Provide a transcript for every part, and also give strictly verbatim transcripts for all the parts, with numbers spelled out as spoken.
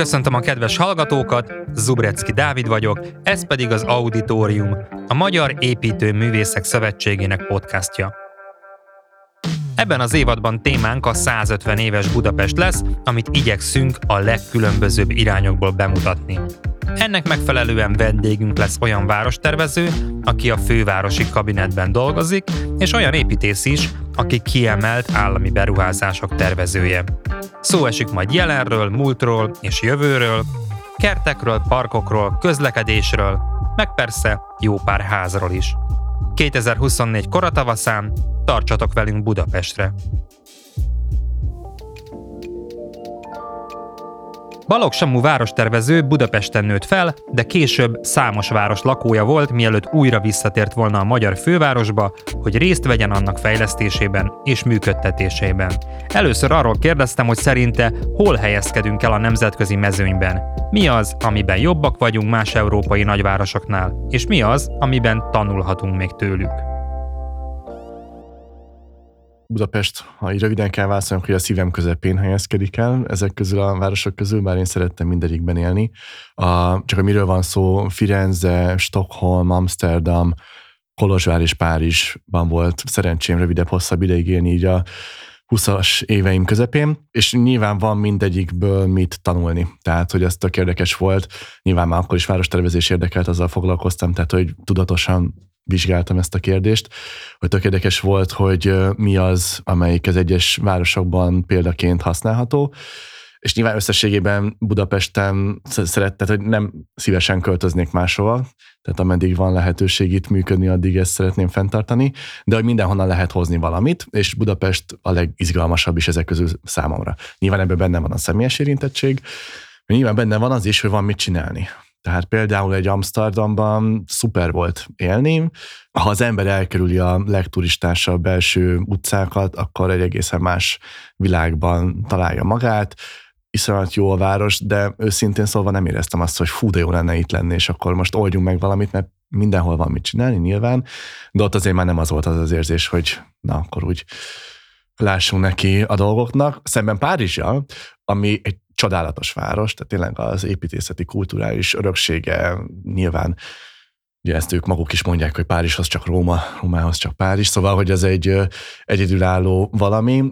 Köszöntöm a kedves hallgatókat, Zubreczki Dávid vagyok, ez pedig az Auditorium, a Magyar Építő Művészek Szövetségének podcastja. Ebben az évadban témánk a százötven éves Budapest lesz, amit igyekszünk a legkülönbözőbb irányokból bemutatni. Ennek megfelelően vendégünk lesz olyan várostervező, aki a fővárosi kabinetben dolgozik, és olyan építész is, aki kiemelt állami beruházások tervezője. Szó esik majd jelenről, múltról és jövőről, kertekről, parkokról, közlekedésről, meg persze jó pár házról is. kétezer-huszonnégy koratavaszán tartsatok velünk Budapestre! Balogh Samu várostervező Budapesten nőtt fel, de később számos város lakója volt, mielőtt újra visszatért volna a magyar fővárosba, hogy részt vegyen annak fejlesztésében és működtetésében. Először arról kérdeztem, hogy szerinte hol helyezkedünk el a nemzetközi mezőnyben. Mi az, amiben jobbak vagyunk más európai nagyvárosoknál, és mi az, amiben tanulhatunk még tőlük. Budapest, ha így röviden kell válaszolni, hogy a szívem közepén helyezkedik el ezek közül a városok közül, bár én szerettem mindegyikben élni. A, csak hogy miről van szó, Firenze, Stockholm, Amsterdam, Kolozsvár és Párizsban volt szerencsém rövidebb, hosszabb ideig élni így a huszas éveim közepén, és nyilván van mindegyikből mit tanulni. Tehát, hogy ez tök érdekes volt. Nyilván már akkor is várostervezés érdekelt, azzal foglalkoztam, tehát, hogy tudatosan vizsgáltam ezt a kérdést, hogy tök érdekes volt, hogy mi az, amelyik az egyes városokban példaként használható, és nyilván összességében Budapesten szerettem, hogy nem szívesen költöznék máshova, tehát ameddig van lehetőség itt működni, addig ezt szeretném fenntartani, de hogy mindenhonnan lehet hozni valamit, és Budapest a legizgalmasabb is ezek közül számomra. Nyilván ebben benne van a személyes érintettség, nyilván benne van az is, hogy van mit csinálni. Tehát például egy Amsterdamban szuper volt élni. Ha az ember elkerüli a legturistásabb belső utcákat, akkor egy egészen más világban találja magát. Iszonyat jó a város, de őszintén szólva nem éreztem azt, hogy fú, de jó lenne itt lenni, és akkor most oldjunk meg valamit, mert mindenhol van mit csinálni, nyilván. De ott azért már nem az volt az az érzés, hogy na, akkor úgy lássunk neki a dolgoknak. Szemben Párizsja, ami egy csodálatos város, tehát tényleg az építészeti kulturális öröksége nyilván, ugye ezt ők maguk is mondják, hogy Párizshoz csak Róma, Rómához csak Párizs, szóval, hogy ez egy egyedülálló valami,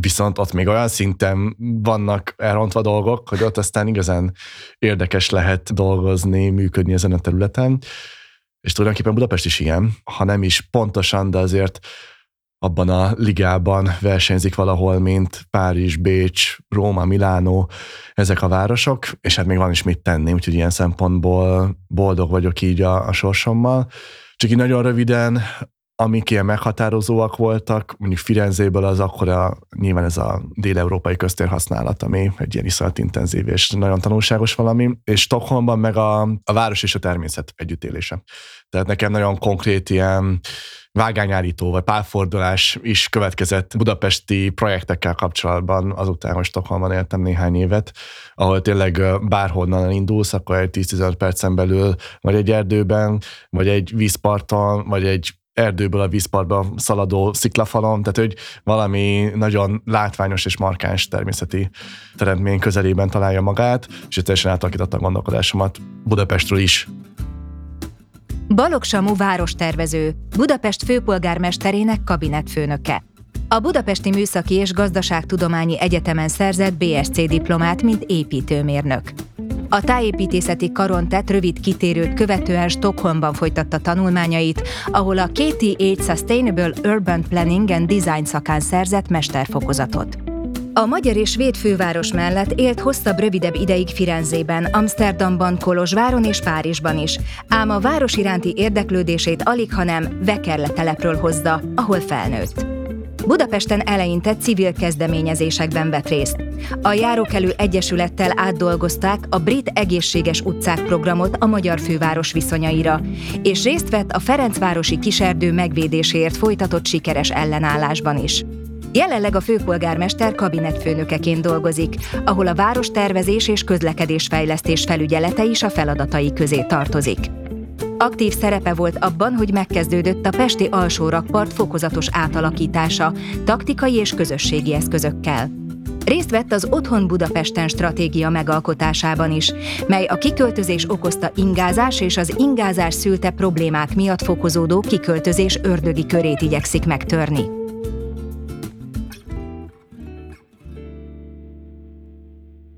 viszont ott még olyan szinten vannak elrontva dolgok, hogy ott aztán igazán érdekes lehet dolgozni, működni ezen a területen, és tulajdonképpen Budapest is ilyen, ha nem is pontosan, de azért abban a ligában versenyzik valahol, mint Párizs, Bécs, Róma, Milánó, ezek a városok, és hát még van is mit tenni, úgyhogy ilyen szempontból boldog vagyok így a, a sorsommal. Csak így nagyon röviden, amik ilyen meghatározóak voltak, mondjuk Firenzéből az akkora, nyilván ez a dél-európai köztér használat, ami egy ilyen iszonyat intenzív és nagyon tanulságos valami, és Stockholmban meg a, a város és a természet együttélése. Tehát nekem nagyon konkrét ilyen vágányállító vagy párfordulás is következett budapesti projektekkel kapcsolatban azután, hogy Stockholmban éltem néhány évet, ahol tényleg bárhonnan indulsz, akkor egy tíz-tizenöt percen belül, vagy egy erdőben, vagy egy vízparton, vagy egy erdőből a vízpartba szaladó sziklafalon, tehát hogy valami nagyon látványos és markáns természeti teremtmény közelében találja magát, és teljesen átalakította a gondolkodásomat Budapestről is. Balogh Samu várostervező, Budapest főpolgármesterének kabinetfőnöke. A Budapesti Műszaki és Gazdaságtudományi Egyetemen szerzett bé es cé diplomát, mint építőmérnök. A tájépítészeti karon tett rövid kitérőt követően Stockholmban folytatta tanulmányait, ahol a ká té há Sustainable Urban Planning and Design szakán szerzett mesterfokozatot. A magyar és svéd főváros mellett élt hosszabb-rövidebb ideig Firenzében, Amsterdamban, Kolozsváron és Párizsban is, ám a város iránti érdeklődését alighanem Wekerle-telepről hozza, ahol felnőtt. Budapesten eleinte civil kezdeményezésekben vett részt. A Járókelő Egyesülettel átdolgozták a brit Egészséges utcák programot a magyar főváros viszonyaira, és részt vett a Ferencvárosi Kiserdő megvédéséért folytatott sikeres ellenállásban is. Jelenleg a főpolgármester kabinetfőnökeként dolgozik, ahol a várostervezés és közlekedésfejlesztés felügyelete is a feladatai közé tartozik. Aktív szerepe volt abban, hogy megkezdődött a pesti alsó rakpart fokozatos átalakítása taktikai és közösségi eszközökkel. Részt vett az Otthon Budapesten stratégia megalkotásában is, mely a kiköltözés okozta ingázás és az ingázás szülte problémák miatt fokozódó kiköltözés ördögi körét igyekszik megtörni.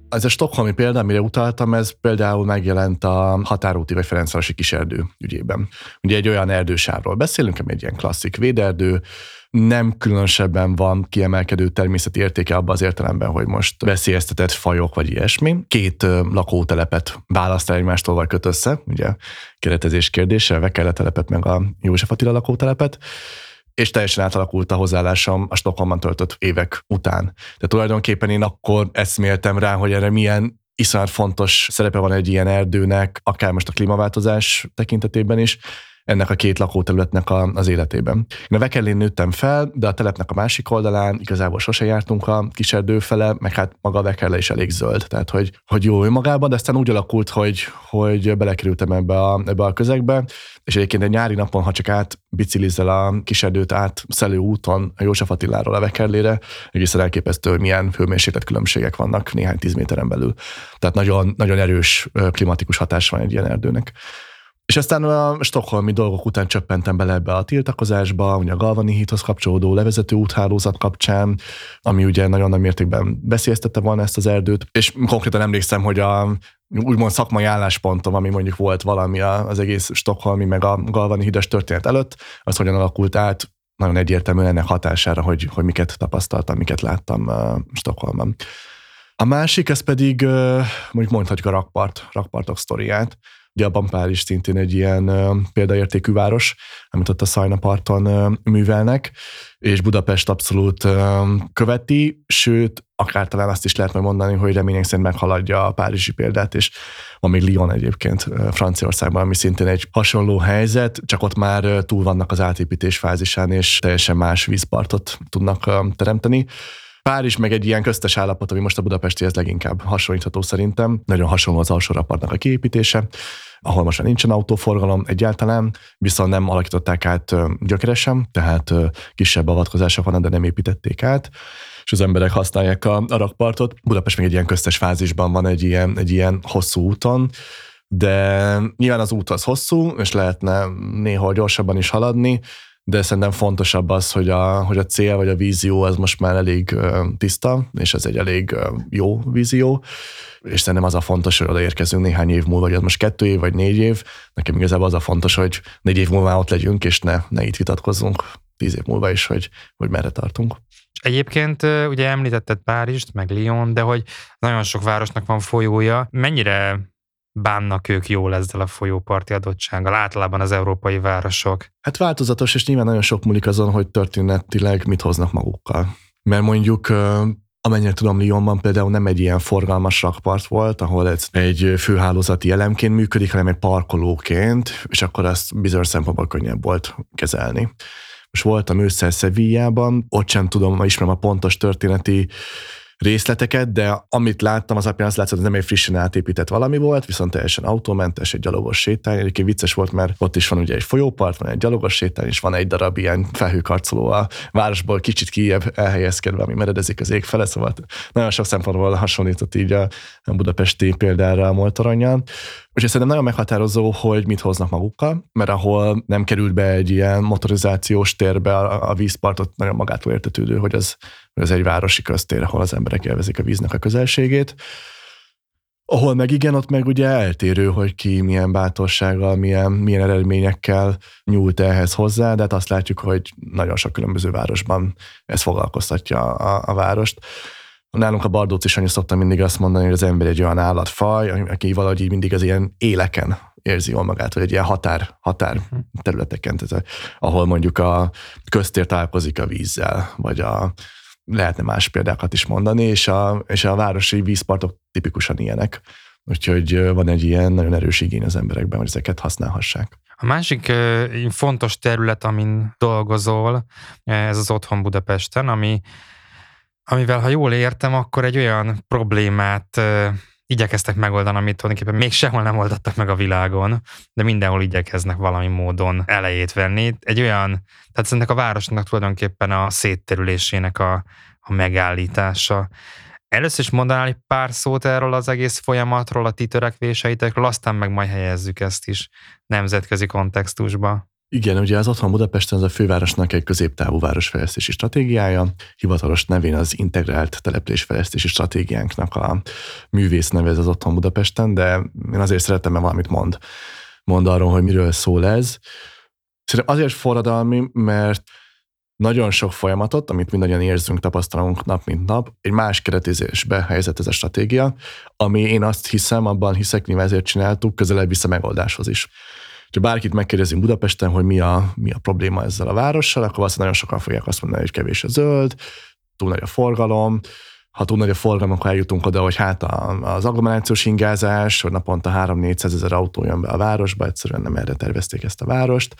Ez a stockholmi példa, amire utaltam, ez például megjelent a határúti vagy Ferencvárosi Kiserdő ügyében. Ugye egy olyan erdősávról beszélünk, ami egy ilyen klasszik véderdő, nem különösebben van kiemelkedő természeti értéke abban az értelemben, hogy most veszélyeztetett fajok vagy ilyesmi. Két lakótelepet választ el egymástól, vagy köt össze, ugye keretezés kérdése, Wekerle-telepet meg a József Attila lakótelepet, és teljesen átalakult a hozzáállásom a Stockholmban töltött évek után. De tulajdonképpen én akkor eszméltem rá, hogy erre milyen iszonyat fontos szerepe van egy ilyen erdőnek, akár most a klímaváltozás tekintetében is, ennek a két lakóterületnek az életében. Én a Wekerlén nőttem fel, de a telepnek a másik oldalán igazából sose jártunk a Kiserdő fele, meg hát maga a Wekerle is elég zöld, tehát hogy, hogy jó önmagában, de aztán úgy alakult, hogy, hogy belekerültem ebbe a, ebbe a közegbe, és egyébként egy nyári napon, ha csak átbicilizzel a Kiserdőt át szelő úton a József Attiláról a Wekerlére, egészen elképesztő, hogy milyen hőmérsékletkülönbségek vannak néhány tíz méteren belül. Tehát nagyon, nagyon erős klimatikus hatás van egy ilyen erdőnek. És aztán a stockholmi dolgok után csöppentem bele ebbe a tiltakozásba, ugye a Galvani hídhoz kapcsolódó levezető úthálózat kapcsán, ami ugye nagyon nagy mértékben veszélyeztette volna ezt az erdőt, és konkrétan emlékszem, hogy a úgymond szakmai álláspontom, ami mondjuk volt valami az egész stockholmi meg a Galvani hídes történet előtt, az hogyan alakult át, nagyon egyértelműen ennek hatására, hogy, hogy miket tapasztaltam, miket láttam Stockholmban. A másik, ez pedig mondjuk mondhatjuk a rakpart, rakpartok sztoriát. Ugye abban Párizs szintén egy ilyen ö, példaértékű város, amit ott a Szajnaparton ö, művelnek, és Budapest abszolút ö, követi, sőt, akár talán azt is lehet majd mondani, hogy remények szerint meghaladja a párizsi példát, és van még Lyon egyébként Franciaországban, ami szintén egy hasonló helyzet, csak ott már túl vannak az átépítés fázisán, és teljesen más vízpartot tudnak ö, teremteni. Párizs meg egy ilyen köztes állapot, ami most a budapestihez leginkább hasonlítható szerintem. Nagyon hasonló az alsórakpartnak a kiépítése, ahol most már nincsen autóforgalom egyáltalán, viszont nem alakították át gyökeresen, tehát kisebb avatkozások vannak, de nem építették át, és az emberek használják a, a rakpartot. Budapest még egy ilyen köztes fázisban van egy ilyen, egy ilyen hosszú úton, de nyilván az út az hosszú, és lehetne néha gyorsabban is haladni, de szerintem fontosabb az, hogy a, hogy a cél vagy a vízió az most már elég ö, tiszta, és ez egy elég ö, jó vízió, és szerintem az a fontos, hogy odaérkezünk néhány év múlva, vagy az most kettő év, vagy négy év, nekem igazából az a fontos, hogy négy év múlva ott legyünk, és ne, ne itt vitatkozzunk tíz év múlva is, hogy, hogy merre tartunk. Egyébként ugye említetted Párizst, meg Lyon, de hogy nagyon sok városnak van folyója, mennyire bánnak ők jól ezzel a folyóparti adottsággal, általában az európai városok? Hát változatos, és nyilván nagyon sok múlik azon, hogy történetileg mit hoznak magukkal. Mert mondjuk, amennyire tudom, Lyonban például nem egy ilyen forgalmas rakpart volt, ahol ez egy főhálózati elemként működik, hanem egy parkolóként, és akkor ezt bizonyos szempontból könnyebb volt kezelni. Most voltam ősszel Sevillában, ott sem tudom, ismerem a pontos történeti részleteket, de amit láttam, az alapján azt látszott, hogy nem egy frissen átépített valami volt, viszont teljesen autómentes, egy gyalogos sétány. Egyébként vicces volt, mert ott is van ugye egy folyópart, van egy gyalogos sétány, és van egy darab ilyen felhőkarcoló a városból kicsit kijebb elhelyezkedve, ami meredezik az ég fele, szóval nagyon sok szempontból hasonlított így a budapesti példára a Moltorannyal. Úgyhogy szerintem nagyon meghatározó, hogy mit hoznak magukkal, mert ahol nem került be egy ilyen motorizációs térbe a vízpartot, nagyon magától értetődő, hogy az, az egy városi köztér, ahol az emberek élvezik a víznek a közelségét. Ahol meg igen, ott meg ugye eltérő, hogy ki milyen bátorsággal, milyen, milyen eredményekkel nyúlt ehhez hozzá, de hát azt látjuk, hogy nagyon sok különböző városban ez foglalkoztatja a, a várost. Nálunk a Bardóc is, annyit szoktam mindig azt mondani, hogy az ember egy olyan állatfaj, aki valahogy így mindig az ilyen éleken érzi jól magát, vagy egy ilyen határ, határ területeken, tehát, ahol mondjuk a köztér találkozik a vízzel, vagy a, lehetne más példákat is mondani, és a, és a városi vízpartok tipikusan ilyenek. Úgyhogy van egy ilyen nagyon erős igény az emberekben, hogy ezeket használhassák. A másik fontos terület, amin dolgozol, ez az Otthon Budapesten, ami amivel, ha jól értem, akkor egy olyan problémát ö, igyekeztek megoldani, amit tulajdonképpen még sehol nem oldottak meg a világon, de mindenhol igyekeznek valami módon elejét venni. Egy olyan, tehát szerintem a városnak tulajdonképpen a szétterülésének a, a megállítása. Először is mondanál egy pár szót erről az egész folyamatról, a ti törekvéseitekről, aztán meg majd helyezzük ezt is nemzetközi kontextusba. Igen, ugye az Otthon Budapesten az a fővárosnak egy középtávú városfejlesztési stratégiája, hivatalos nevén az integrált településfejlesztési stratégiánknak a művész neve az Otthon Budapesten, de én azért szeretem, mert valamit mond. Mond arról, hogy miről szól ez. Szerintem azért forradalmi, mert nagyon sok folyamatot, amit mindannyian érzünk, tapasztalunk nap, mint nap, egy más keretezésbe helyezett ez a stratégia, ami én azt hiszem, abban hiszek, nyilván ezért csináltuk, közelebb vissza megoldáshoz is. Ha bárkit megkérdezünk Budapesten, hogy mi a, mi a probléma ezzel a várossal, akkor valószínűleg nagyon sokan fogják azt mondani, hogy kevés a zöld, túl nagy a forgalom, ha túl nagy a forgalom, akkor eljutunk oda, hogy hát az agglomerációs ingázás, hogy naponta három-négyszázezer autó jön be a városba, egyszerűen nem erre tervezték ezt a várost.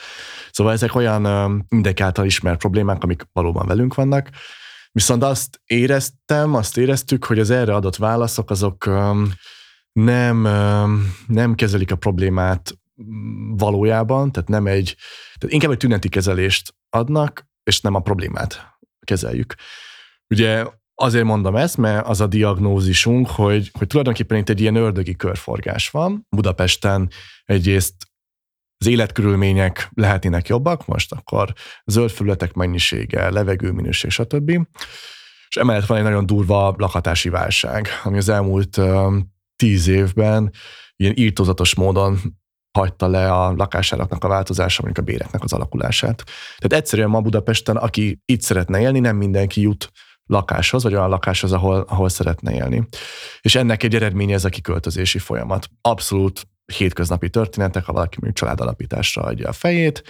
Szóval ezek olyan mindenki által ismert problémák, amik valóban velünk vannak. Viszont azt éreztem, azt éreztük, hogy az erre adott válaszok, azok nem, nem kezelik a problémát valójában, tehát nem egy, tehát inkább egy tüneti kezelést adnak, és nem a problémát kezeljük. Ugye azért mondom ezt, mert az a diagnózisunk, hogy, hogy tulajdonképpen itt egy ilyen ördögi körforgás van. Budapesten egyrészt az életkörülmények lehetnének jobbak, most akkor zöld felületek mennyisége, levegőminőség, stb. És emellett van egy nagyon durva lakhatási válság, ami az elmúlt um, tíz évben ilyen írtózatos módon hagyta le a lakásáraknak a változása, mondjuk a béreknek az alakulását. Tehát egyszerűen ma Budapesten, aki itt szeretne élni, nem mindenki jut lakáshoz, vagy olyan lakáshoz, ahol, ahol szeretne élni. És ennek egy eredménye ez a kiköltözési folyamat. Abszolút hétköznapi történetek, ha valaki mondjuk családalapításra adja a fejét,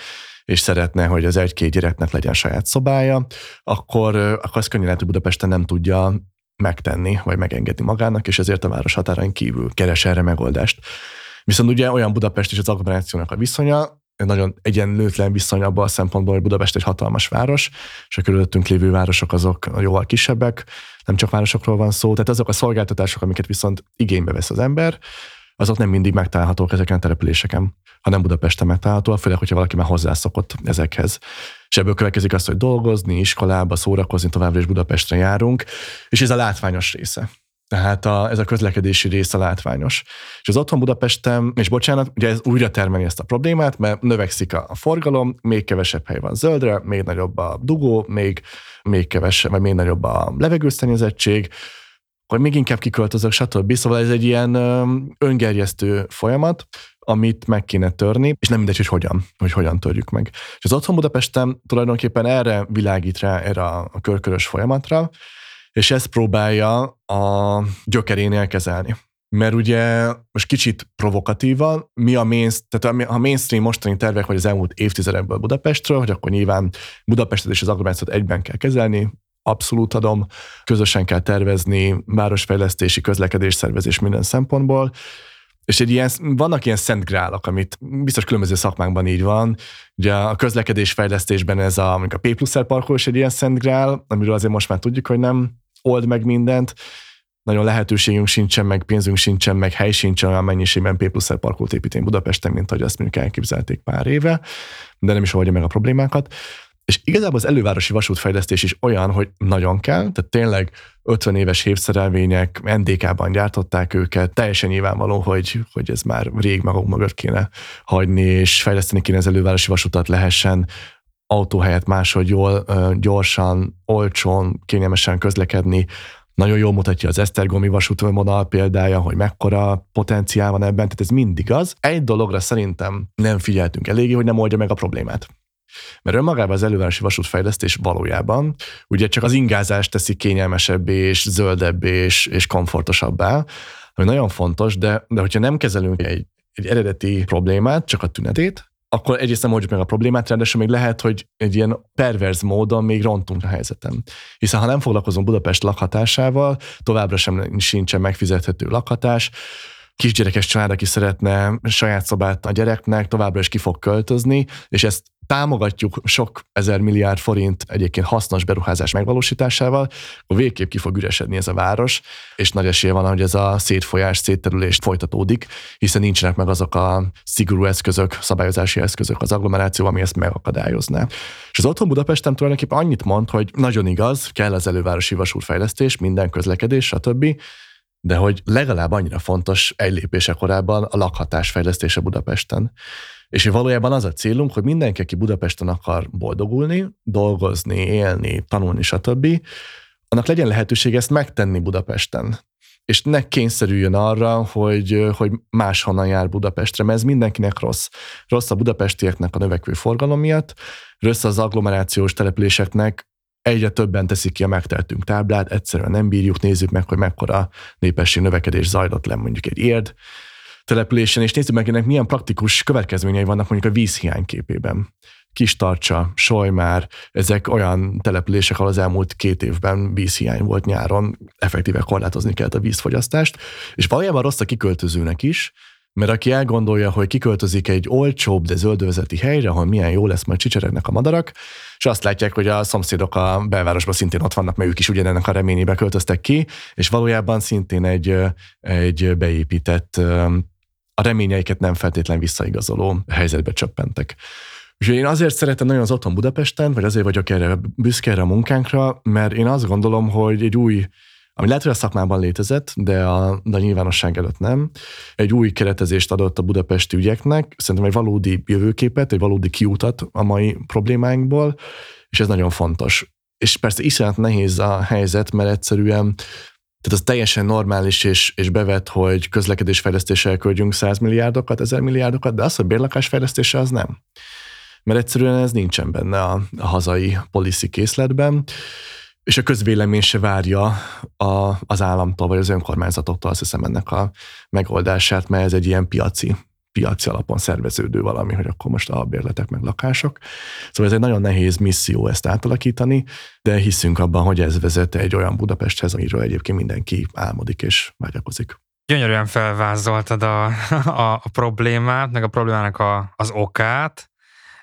és szeretne, hogy az egy-két gyereknek legyen saját szobája, akkor, akkor az könnyen lehet, hogy Budapesten nem tudja megtenni, vagy megengedni magának, és ezért a város határain kívül keres erre megoldást. Viszont ugye olyan Budapest és az agglomerációnak a viszonya, nagyon egyenlőtlen viszony abban a szempontból, hogy Budapest egy hatalmas város, és a körülöttünk lévő városok azok jóval kisebbek, nem csak városokról van szó, tehát azok a szolgáltatások, amiket viszont igénybe vesz az ember, azok nem mindig megtalálhatók ezeken a településeken, hanem Budapesten megtalálhatóak, főleg, hogyha valaki már hozzászokott ezekhez. És ebből következik az, hogy dolgozni, iskolába, szórakozni, továbbra is Budapestre járunk, és ez a látványos része. Tehát a, ez a közlekedési része látványos. És az Otthon Budapesten, és bocsánat, ugye ez újra termeli ezt a problémát, mert növekszik a forgalom, még kevesebb hely van zöldre, még nagyobb a dugó, még, még kevesebb, vagy még nagyobb a levegőszennyezettség, akkor még inkább kiköltözök, stb. Szóval ez egy ilyen öngerjesztő folyamat, amit meg kéne törni, és nem mindegy, hogy hogyan, hogy hogyan törjük meg. És az Otthon Budapesten tulajdonképpen erre világít rá, erre a körkörös folyamatra, és ezt próbálja a gyökerénél kezelni. Mert ugye most kicsit provokatívan, mi a mainstream, tehát a mainstream mostani tervek, hogy az elmúlt évtizedekből Budapestről, hogy akkor nyilván Budapestet és az agglomerációt egyben kell kezelni, abszolút adom, közösen kell tervezni, városfejlesztési, közlekedés, szervezés minden szempontból, és egy ilyen, vannak ilyen szent grálak, amit biztos különböző szakmákban így van. Ugye a közlekedésfejlesztésben ez a, a P pluszer parkoló is egy ilyen szent grál, amiről azért most már tudjuk, hogy nem old meg mindent, nagyon lehetőségünk sincsen, meg pénzünk sincsen, meg hely sincsen olyan mennyiségben P pluszer parkolót építeni Budapesten, mint ahogy azt mondjuk elképzelték pár éve, de nem is oldja meg a problémákat. És igazából az elővárosi vasútfejlesztés is olyan, hogy nagyon kell, tehát tényleg ötven éves hévszerelvények, en dé ká-ban gyártották őket, teljesen nyilvánvaló, hogy, hogy ez már rég magunk mögött kéne hagyni, és fejleszteni kéne az elővárosi vasutat, lehessen autóhelyet máshogy jól, gyorsan, olcsón, kényelmesen közlekedni. Nagyon jól mutatja az esztergomi vasútvonal példája, hogy mekkora potenciál van ebben, tehát ez mindig az. Egy dologra szerintem nem figyeltünk eléggé, hogy nem oldja meg a problémát. Mert önmagában az elővárosi vasútfejlesztés valójában ugye csak az ingázást teszi kényelmesebbé, és zöldebbé, és, és komfortosabbá, ami nagyon fontos, de, de hogyha nem kezelünk egy, egy eredeti problémát, csak a tünetét, akkor egyrészt nem oldjuk meg a problémát, ráadásul még lehet, hogy egy ilyen perverz módon még rontunk a helyzetem. Hiszen ha nem foglalkozunk Budapest lakhatásával, továbbra sem sincsen megfizethető lakhatás, kisgyerekes család, aki szeretne saját szobát a gyereknek, továbbra is ki fog költözni, és ezt támogatjuk sok ezer milliárd forint egyébként hasznos beruházás megvalósításával, akkor végképp ki fog üresedni ez a város, és nagy esélye van, hogy ez a szétfolyás, szétterülés folytatódik, hiszen nincsenek meg azok a szigorú eszközök, szabályozási eszközök az agglomeráció, ami ezt megakadályozná. És az Otthon Budapesten tulajdonképpen annyit mond, hogy nagyon igaz, kell az elővárosi vasútfejlesztés, minden közlekedés, stb., de hogy legalább annyira fontos egy lépése korábban a lakhatás fejlesztése Budapesten. És valójában az a célunk, hogy mindenki, aki Budapesten akar boldogulni, dolgozni, élni, tanulni, stb., annak legyen lehetőség ezt megtenni Budapesten. És ne kényszerüljön arra, hogy, hogy máshonnan jár Budapestre, mert ez mindenkinek rossz. Rossz a budapestieknek a növekvő forgalom miatt, rossz az agglomerációs településeknek, egyre többen teszik ki a megteltünk táblát, egyszerűen nem bírjuk, nézzük meg, hogy mekkora népesség növekedés zajlott le mondjuk egy érd településen, és nézzük meg, ennek milyen praktikus következményei vannak mondjuk a vízhiány képében. Kistarcsa, Solymár, ezek olyan települések, ahol az elmúlt két évben vízhiány volt nyáron, effektíve korlátozni kellett a vízfogyasztást, és valójában rossz a kiköltözőnek is, mert aki elgondolja, hogy kiköltözik egy olcsóbb, de zöldövezeti helyre, ahol milyen jó lesz, majd csicseregnek a madarak, és azt látják, hogy a szomszédok a belvárosban szintén ott vannak, mert ők is ugyanennek a reményébe költöztek ki, és valójában szintén egy, egy beépített, a reményeiket nem feltétlen visszaigazoló helyzetbe csöppentek. Úgyhogy én azért szeretem nagyon az Otthon Budapesten, vagy azért vagyok erre büszke erre a munkánkra, mert én azt gondolom, hogy egy új, ami lehet, hogy a szakmában létezett, de a, de a nyilvánosság előtt nem, egy új keretezést adott a budapesti ügyeknek, szerintem egy valódi jövőképet, egy valódi kiutat a mai problémáinkból, és ez nagyon fontos. És persze iszonyat nehéz a helyzet, mert egyszerűen, tehát az teljesen normális és, és bevett, hogy közlekedésfejlesztéssel költjünk száz milliárdokat, ezer milliárdokat, de az, hogy bérlakásfejlesztése, az nem. Mert egyszerűen ez nincsen benne a, a hazai policy készletben, és a közvélemény se várja a, az államtól, vagy az önkormányzatoktól, azt hiszem, ennek a megoldását, mert ez egy ilyen piaci, piaci alapon szerveződő valami, hogy akkor most a bérletek meg lakások. Szóval ez egy nagyon nehéz misszió ezt átalakítani, de hiszünk abban, hogy ez vezet egy olyan Budapesthez, amiről egyébként mindenki álmodik és vágyakozik. Gyönyörűen felvázoltad a, a, a problémát, meg a problémának a, az okát,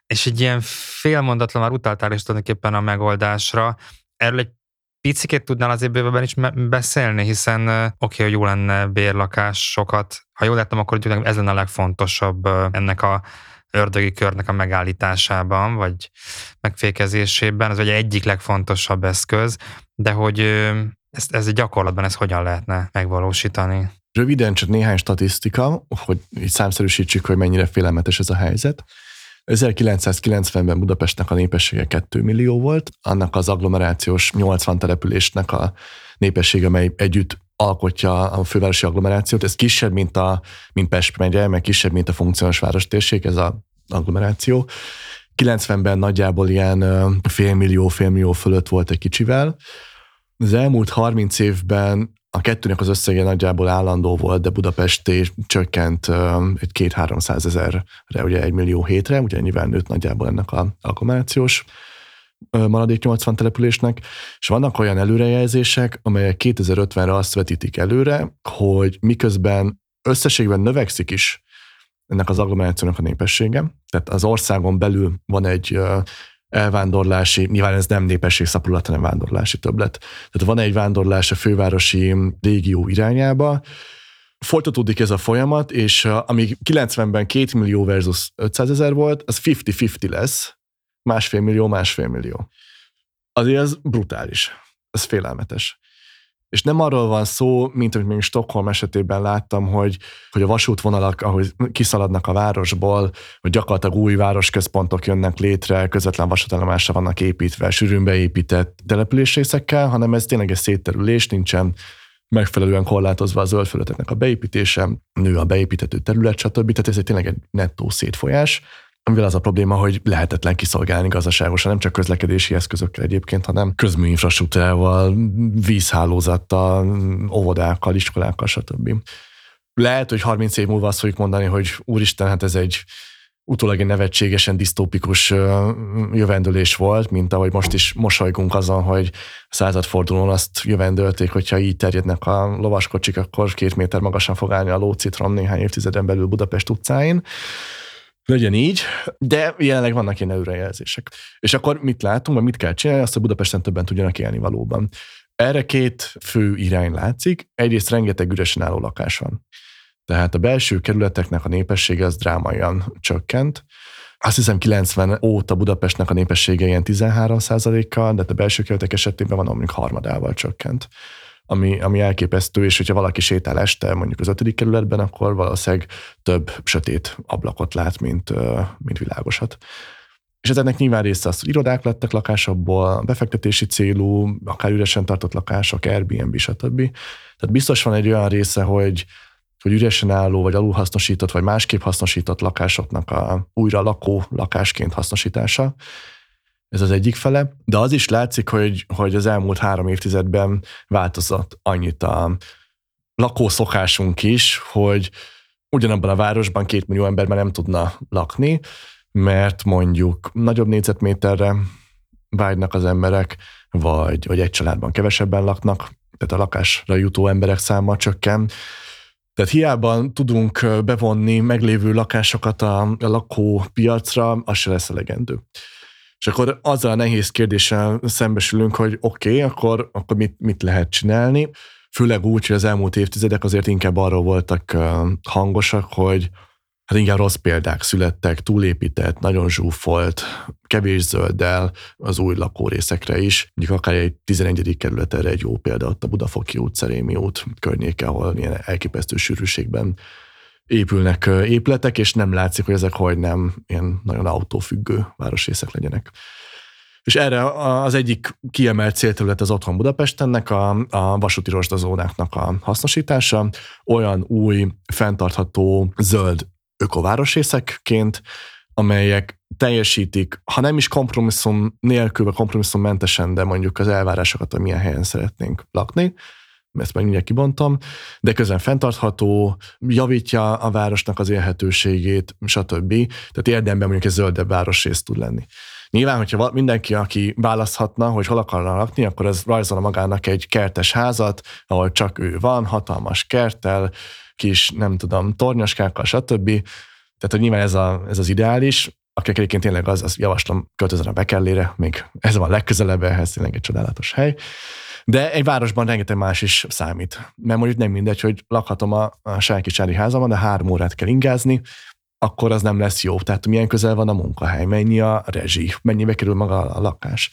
és egy ilyen félmondatlan már utáltál is tulajdonképpen a megoldásra. Erről egy picikét tudnál azért bővebben is beszélni, hiszen oké, okay, hogy jó lenne bérlakásokat. Ha jól láttam, akkor ez lenne a legfontosabb ennek a ördögi körnek a megállításában, vagy megfékezésében. Ez ugye egyik legfontosabb eszköz, de hogy ez, ez gyakorlatban ez hogyan lehetne megvalósítani? Röviden csak néhány statisztika, hogy így számszerűsítsük, hogy mennyire félelmetes ez a helyzet. ezerkilencszázkilencvenben Budapestnek a népessége két millió volt, annak az agglomerációs nyolcvan településnek a népessége, amely együtt alkotja a fővárosi agglomerációt. Ez kisebb, mint, a, mint Pest megye, meg kisebb, mint a funkciós várostérség, ez az agglomeráció. kilencvenben nagyjából ilyen félmillió, félmillió fölött volt egy kicsivel. Az elmúlt harminc évben a kettőnek az összege nagyjából állandó volt, de Budapest csökkent egy kétszáz-háromszáz ezerre, ugye egy millió hétre, ugye ennyivel nőtt nagyjából ennek a agglomerációs maradék nyolcvan településnek, és vannak olyan előrejelzések, amelyek kétezer-ötvenre azt vetítik előre, hogy miközben összességben növekszik is ennek az agglomerációnak a népessége, tehát az országon belül van egy elvándorlási, nyilván ez nem népességszaporulat, hanem vándorlási többlet. Tehát van egy vándorlás a fővárosi régió irányába, folytatódik ez a folyamat, és amíg kilencvenben két millió versus ötszáz ezer volt, az ötven ötven lesz, másfél millió, másfél millió. Azért ez brutális, ez félelmetes. És nem arról van szó, mint amit még Stockholm esetében láttam, hogy, hogy a vasútvonalak, ahogy kiszaladnak a városból, hogy gyakorlatilag új városközpontok jönnek létre, közvetlen vasútállomásra vannak építve, sűrűn beépített településrészekkel, hanem ez tényleg egy szétterülés, nincsen megfelelően korlátozva a zöld felületeknek a beépítése, nő a beépítető terület, stb. Tehát ez egy tényleg egy nettó szétfolyás, amivel az a probléma, hogy lehetetlen kiszolgálni gazdaságosan, nem csak közlekedési eszközökkel egyébként, hanem közműinfrastruktúrával, vízhálózattal, óvodákkal, iskolákkal, stb. Lehet, hogy harminc év múlva azt fogjuk mondani, hogy úristen, hát ez egy utólag egy nevetségesen disztópikus jövendőlés volt, mint ahogy most is mosolygunk azon, hogy a századfordulón azt jövendőlték, hogyha így terjednek a lovaskocsik, akkor két méter magasan fog állni a lócitrom néhány évtizeden belül Budapest utcáin. legyen így, de jelenleg vannak ilyen előrejelzések. És akkor mit látunk, vagy mit kell csinálni, azt, hogy Budapesten többen tudjanak élni valóban. Erre két fő irány látszik. Egyrészt rengeteg üresen álló lakás van. Tehát a belső kerületeknek a népessége az drámaian csökkent. Azt hiszem kilencven óta Budapestnek a népessége ilyen tizenhárom százalékkal, de a belső kerületek esetében van, amik harmadával csökkent. Ami, ami elképesztő, és hogyha valaki sétál este mondjuk az ötödik kerületben, akkor valószínűleg több sötét ablakot lát, mint, mint világosat. És ezeknek nyilván része az, hogy irodák lettek lakásokból, befektetési célú, akár üresen tartott lakások, Airbnb, stb. Tehát biztos van egy olyan része, hogy hogy üresen álló, vagy alulhasznosított, vagy másképp hasznosított lakásoknak a újra lakó lakásként hasznosítása. Ez az egyik fele. De az is látszik, hogy, hogy az elmúlt három évtizedben változott annyit a lakószokásunk is, hogy ugyanabban a városban két millió ember már nem tudna lakni, mert mondjuk nagyobb négyzetméterre vágynak az emberek, vagy, vagy egy családban kevesebben laknak, tehát a lakásra jutó emberek száma csökken. Tehát hiába tudunk bevonni meglévő lakásokat a lakópiacra, az se lesz elegendő. És akkor azzal a nehéz kérdéssel szembesülünk, hogy oké, okay, akkor, akkor mit, mit lehet csinálni? Főleg úgy, hogy az elmúlt évtizedek azért inkább arról voltak hangosak, hogy hát inkább rossz példák születtek, túlépített, nagyon zsúfolt, kevés zölddel az új lakórészekre is. Mondjuk akár egy tizenegyedik kerület erre egy jó példa, ott a Budafoki út, Szerémi út környéke, ahol ilyen elképesztő sűrűségben épülnek épületek, és nem látszik, hogy ezek hogy nem ilyen nagyon autófüggő városrészek legyenek. És erre az egyik kiemelt célterület az Otthon Budapestennek, a, a vasúti rozsdazónáknak a hasznosítása, olyan új, fenntartható, zöld ökovárosrészekként, amelyek teljesítik, ha nem is kompromisszum nélkül, vagy kompromisszummentesen, de mondjuk az elvárásokat, hogy milyen helyen szeretnénk lakni, ezt meg mindjárt kibontom, de közben fenntartható, javítja a városnak az élhetőségét, stb. Tehát érdemben mondjuk egy zöldebb városrész tud lenni. Nyilván, hogyha mindenki, aki választhatna, hogy hol akarna lakni, akkor ez rajzolna magának egy kertes házat, ahol csak ő van, hatalmas kerttel, kis, nem tudom, tornyoskákkal, stb. Tehát, hogy nyilván ez, a, ez az ideális, akik egyébként tényleg az, azt javaslom, költözön a Wekerlére, még ez van legközelebb, ehhez tényleg egy csodálatos hely. De egy városban rengeteg más is számít. Mert mondjuk nem mindegy, hogy lakhatom a, a Sákicsári házamban, de három órát kell ingázni, akkor az nem lesz jó. Tehát milyen közel van a munkahely, mennyi a rezsi, mennyibe kerül maga a lakás.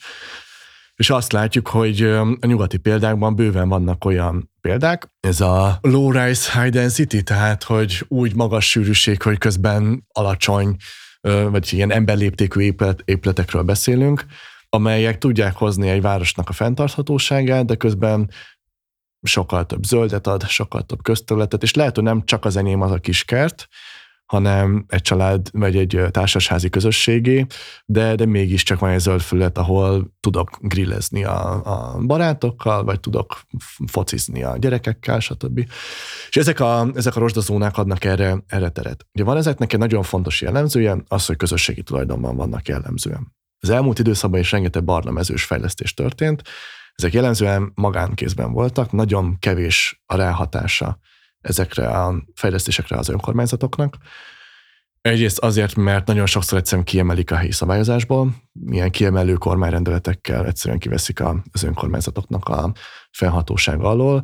És azt látjuk, hogy a nyugati példákban bőven vannak olyan példák, ez a low-rise high density, tehát hogy úgy magas sűrűség, hogy közben alacsony, vagy ilyen emberléptékű épület, épületekről beszélünk, amelyek tudják hozni egy városnak a fenntarthatóságát, de közben sokkal több zöldet ad, sokkal több közterületet, és lehet, hogy nem csak az enyém az a kiskert, hanem egy család, vagy egy társasházi közösségé, de, de mégiscsak van egy zöld felület, ahol tudok grillezni a, a barátokkal, vagy tudok focizni a gyerekekkel, stb. És ezek a, ezek a rozsdazónák adnak erre, erre teret. Ugye van ezeknek egy nagyon fontos jellemzője, az, hogy közösségi tulajdonban vannak jellemzően. Az elmúlt időszakban is rengeteg barnamezős fejlesztés történt, ezek jellemzően magánkézben voltak, nagyon kevés a ráhatása ezekre a fejlesztésekre az önkormányzatoknak. Egyrészt azért, mert nagyon sokszor egyszerűen kiemelik a helyi szabályozásból, ilyen kiemelő kormányrendeletekkel egyszerűen kiveszik az önkormányzatoknak a fennhatóság alól.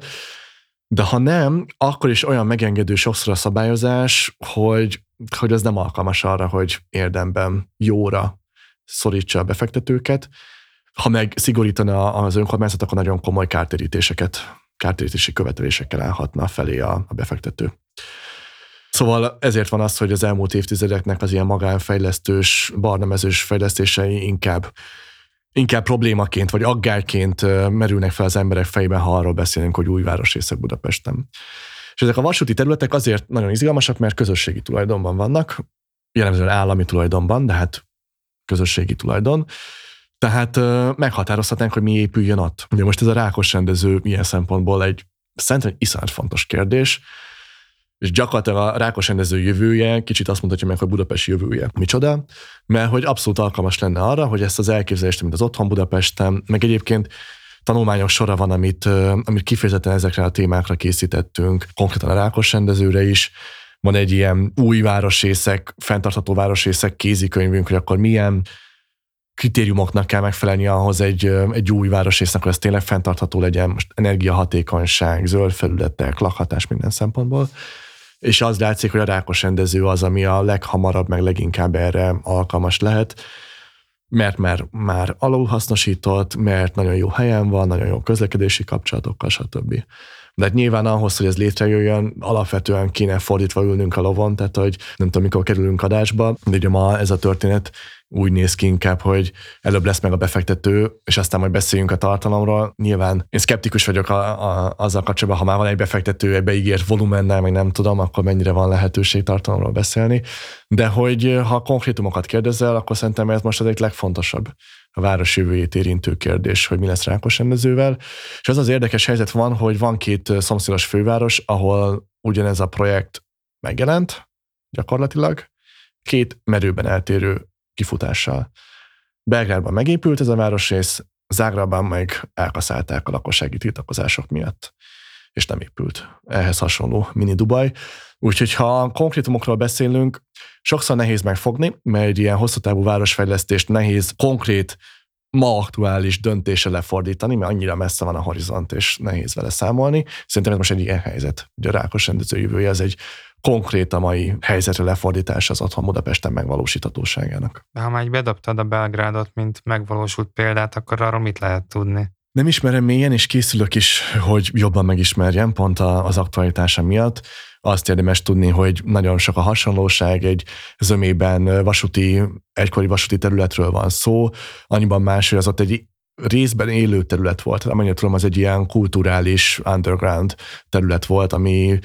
De ha nem, akkor is olyan megengedő sokszor a szabályozás, hogy, hogy ez nem alkalmas arra, hogy érdemben jóra szorítsa a befektetőket, ha meg szigorítana az önkormányzat, akkor nagyon komoly kártérítéseket kártérítési követelésekkel állhatna felé a, a befektető. Szóval ezért van az, hogy az elmúlt évtizedeknek az ilyen magánfejlesztős, barnamezős fejlesztései inkább, inkább problémaként vagy aggályként merülnek fel az emberek fejében, ha arról beszélünk, hogy új városrészek Budapesten. És ezek a vasúti területek azért nagyon izgalmasak, mert közösségi tulajdonban vannak, jellemzően állami tulajdonban, de hát közösségi tulajdon. Tehát meghatározhatnánk, hogy mi épüljön ott. Ugye most ez a Rákosrendező ilyen szempontból egy szerintem iszonyat fontos kérdés, és gyakorlatilag a Rákosrendező jövője kicsit azt mondhatja meg, hogy Budapest jövője. Micsoda? Mert hogy abszolút alkalmas lenne arra, hogy ezt az elképzelést, mint az Otthon Budapesten, meg egyébként tanulmányok sora van, amit, amit kifejezetten ezekre a témákra készítettünk, konkrétan a Rákosrendezőre is, van egy ilyen új városrészek, fenntartható városrészek kézikönyvünk, hogy akkor milyen kritériumoknak kell megfelelni ahhoz egy, egy új városrésznek, hogy ez tényleg fenntartható legyen, most energiahatékonyság, zöld felületek, lakhatás minden szempontból. És az látszik, hogy a Rákosrendező az, ami a leghamarabb, meg leginkább erre alkalmas lehet, mert már, már alulhasznosított, mert nagyon jó helyen van, nagyon jó közlekedési kapcsolatokkal, stb. De hát nyilván ahhoz, hogy ez létrejöjjön, alapvetően kéne fordítva ülnünk a lovon, tehát hogy nem tudom, mikor kerülünk adásba, de ugye ma ez a történet úgy néz ki inkább, hogy előbb lesz meg a befektető, és aztán majd beszéljünk a tartalomról. Nyilván én szkeptikus vagyok a, a, azzal kapcsolatban, ha már van egy befektető, egy beígért volumennel, meg nem tudom, akkor mennyire van lehetőség tartalomról beszélni. De hogy ha konkrétumokat kérdezel, akkor szerintem ez most az egyik legfontosabb, a város jövőjét érintő kérdés, hogy mi lesz Rákosrendezővel. És az az érdekes helyzet van, hogy van két szomszédos főváros, ahol ugyanez a projekt megjelent, gyakorlatilag, két merőben eltérő kifutással. Belgrádban megépült ez a városrész, Zágrában meg elkaszálták a lakossági tiltakozások miatt, és nem épült. Ehhez hasonló mini Dubaj. Úgyhogy ha konkrétumokról beszélünk, sokszor nehéz megfogni, mert egy ilyen hosszútávú városfejlesztést nehéz konkrét, ma aktuális döntése lefordítani, mert annyira messze van a horizont, és nehéz vele számolni. Szerintem ez most egy ilyen helyzet. Ugye a Rákosrendező jövője az egy konkrét a mai helyzetre lefordítás az Otthon Budapesten megvalósíthatóságának. De ha már bedobtad a Belgrádot, mint megvalósult példát, akkor arról mit lehet tudni? Nem ismerem mélyen, és készülök is, hogy jobban megismerjem, pont az aktualitása miatt. Azt érdemes tudni, hogy nagyon sok a hasonlóság, egy zömében vasúti, egykori vasúti területről van szó, annyiban más, hogy az ott egy részben élő terület volt. Amennyire tudom, az egy ilyen kulturális underground terület volt, ami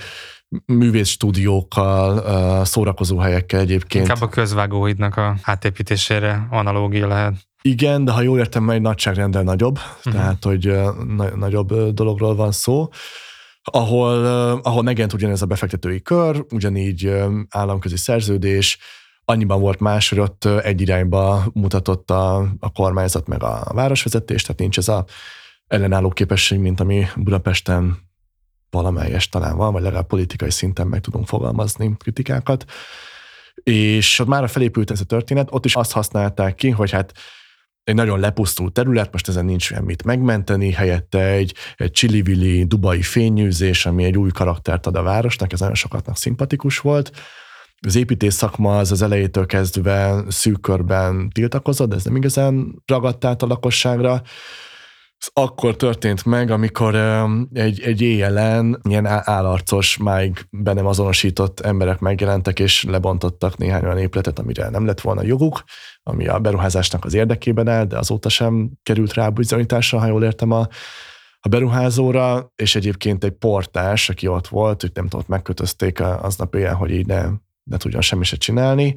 művészstúdiókkal, szórakozóhelyekkel egyébként. Inkább a közvágóhídnak a átépítésére analógia lehet. Igen, de ha jól értem, egy nagyságrendel nagyobb, uh-huh. tehát hogy na- nagyobb dologról van szó, ahol, ahol megjelent ugyanez a befektetői kör, ugyanígy államközi szerződés, annyiban volt más, hogy ott egy irányba mutatott a, a kormányzat meg a városvezetés, tehát nincs ez az ellenálló képesség, mint ami Budapesten valamelyes talán van, vagy legalább politikai szinten meg tudunk fogalmazni kritikákat. És ott már a felépült ez a történet, ott is azt használták ki, hogy hát egy nagyon lepusztult terület, most ezen nincs semmit megmenteni, helyette egy, egy csili-vili dubai fényűzés, ami egy új karaktert ad a városnak, ez nagyon sokatnak szimpatikus volt. Az építész szakma az, az elejétől kezdve szűk körben tiltakozott, de ez nem igazán ragadt át a lakosságra. Ez akkor történt meg, amikor egy, egy éjjelen ilyen állarcos, máig be nem azonosított emberek megjelentek, és lebontottak néhány olyan épületet, amire nem lett volna joguk, ami a beruházásnak az érdekében áll, de azóta sem került rá bizonyításra, ha jól értem a, a beruházóra, és egyébként egy portás, aki ott volt, hogy nem tudom, megkötözték aznap éjjel, hogy így ne, ne tudjon semmi se csinálni.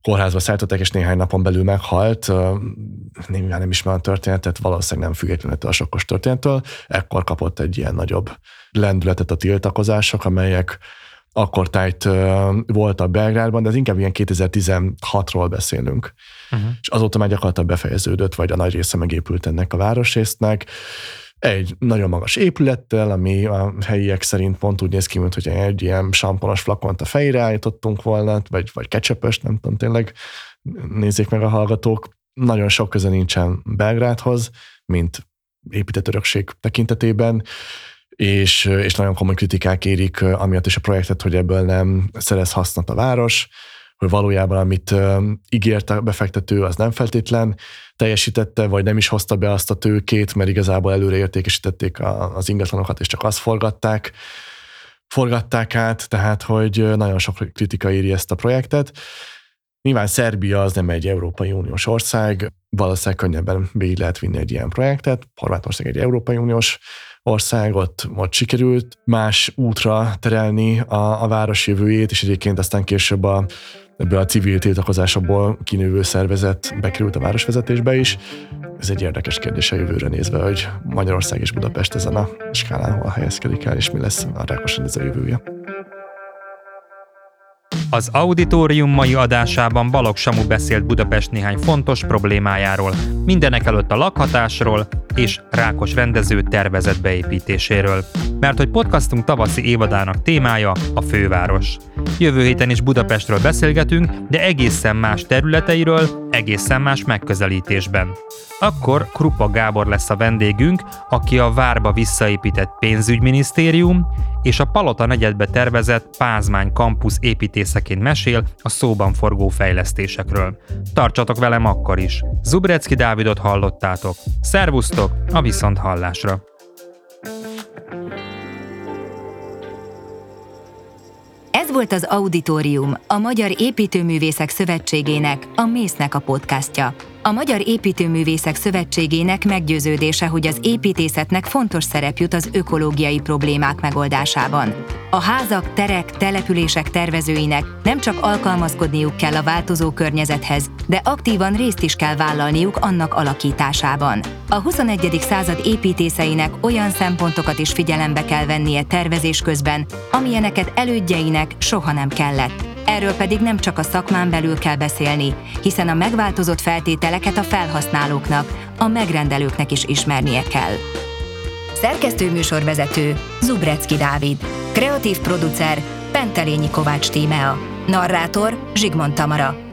Kórházba szálltották, és néhány napon belül meghalt. Némivel nem ismer a történetet, valószínűleg nem függetlenül a sokkos történettől. Ekkor kapott egy ilyen nagyobb lendületet a tiltakozások, amelyek akkor tájt volt a Belgrádban, de ez inkább ilyen kétezer-tizenhatról beszélünk. Uh-huh. És azóta már gyakorlatilag befejeződött, vagy a nagy része megépült ennek a városrésznek. Egy nagyon magas épülettel, ami a helyiek szerint pont úgy néz ki, mint hogy egy ilyen samponos flakont a fejre állítottunk volna, vagy, vagy ketchupöst, nem tudom, tényleg nézzék meg a hallgatók. Nagyon sok köze nincsen Belgrádhoz, mint épített örökség tekintetében, és, és nagyon komoly kritikák érik amiatt is a projektet, hogy ebből nem szerez hasznot a város, hogy valójában amit ígért a befektető, az nem feltétlen teljesítette, vagy nem is hozta be azt a tőkét, mert igazából előre értékesítették az ingatlanokat, és csak azt forgatták, forgatták át, tehát hogy nagyon sok kritika éri ezt a projektet. Nyilván Szerbia az nem egy Európai Uniós ország, valószínűleg könnyebben végig lehet vinni egy ilyen projektet, Horvátország egy Európai Uniós ország, ott, ott sikerült más útra terelni a, a város jövőjét, és egyébként aztán később a ebből a civil tiltakozásokból kinővő szervezet bekerült a városvezetésbe is. Ez egy érdekes kérdés a jövőre nézve, hogy Magyarország és Budapest ezen a skálán hol helyezkedik el, és mi lesz a Rákosrendező jövője. Az Auditorium mai adásában Balogh Samu beszélt Budapest néhány fontos problémájáról, mindenekelőtt a lakhatásról és Rákosrendező tervezett beépítéséről. Mert hogy podcastunk tavaszi évadának témája a főváros. Jövő héten is Budapestről beszélgetünk, de egészen más területeiről, egészen más megközelítésben. Akkor Krupa Gábor lesz a vendégünk, aki a várba visszaépített pénzügyminisztérium és a Palota negyedbe tervezett Pázmány Kampusz építészeként mesél a szóban forgó fejlesztésekről. Tartsatok velem akkor is! Zubreczki Dávidot hallottátok. Szervusztok, a viszonthallásra! Ez volt az Auditorium, a Magyar Építő Művészek Szövetségének, a mésznek a podcastja. A Magyar Építő Művészek Szövetségének meggyőződése, hogy az építészetnek fontos szerep jut az ökológiai problémák megoldásában. A házak, terek, települések tervezőinek nem csak alkalmazkodniuk kell a változó környezethez, de aktívan részt is kell vállalniuk annak alakításában. A huszonegyedik század építészeinek olyan szempontokat is figyelembe kell vennie tervezés közben, amilyeneket elődjeinek soha nem kellett. Erről pedig nem csak a szakmán belül kell beszélni, hiszen a megváltozott feltételeket a felhasználóknak, a megrendelőknek is ismernie kell. Szerkesztő műsorvezető Zubreczki Dávid, kreatív producer Pentelényi Kovács Tímea, narrátor Zsigmond Tamara.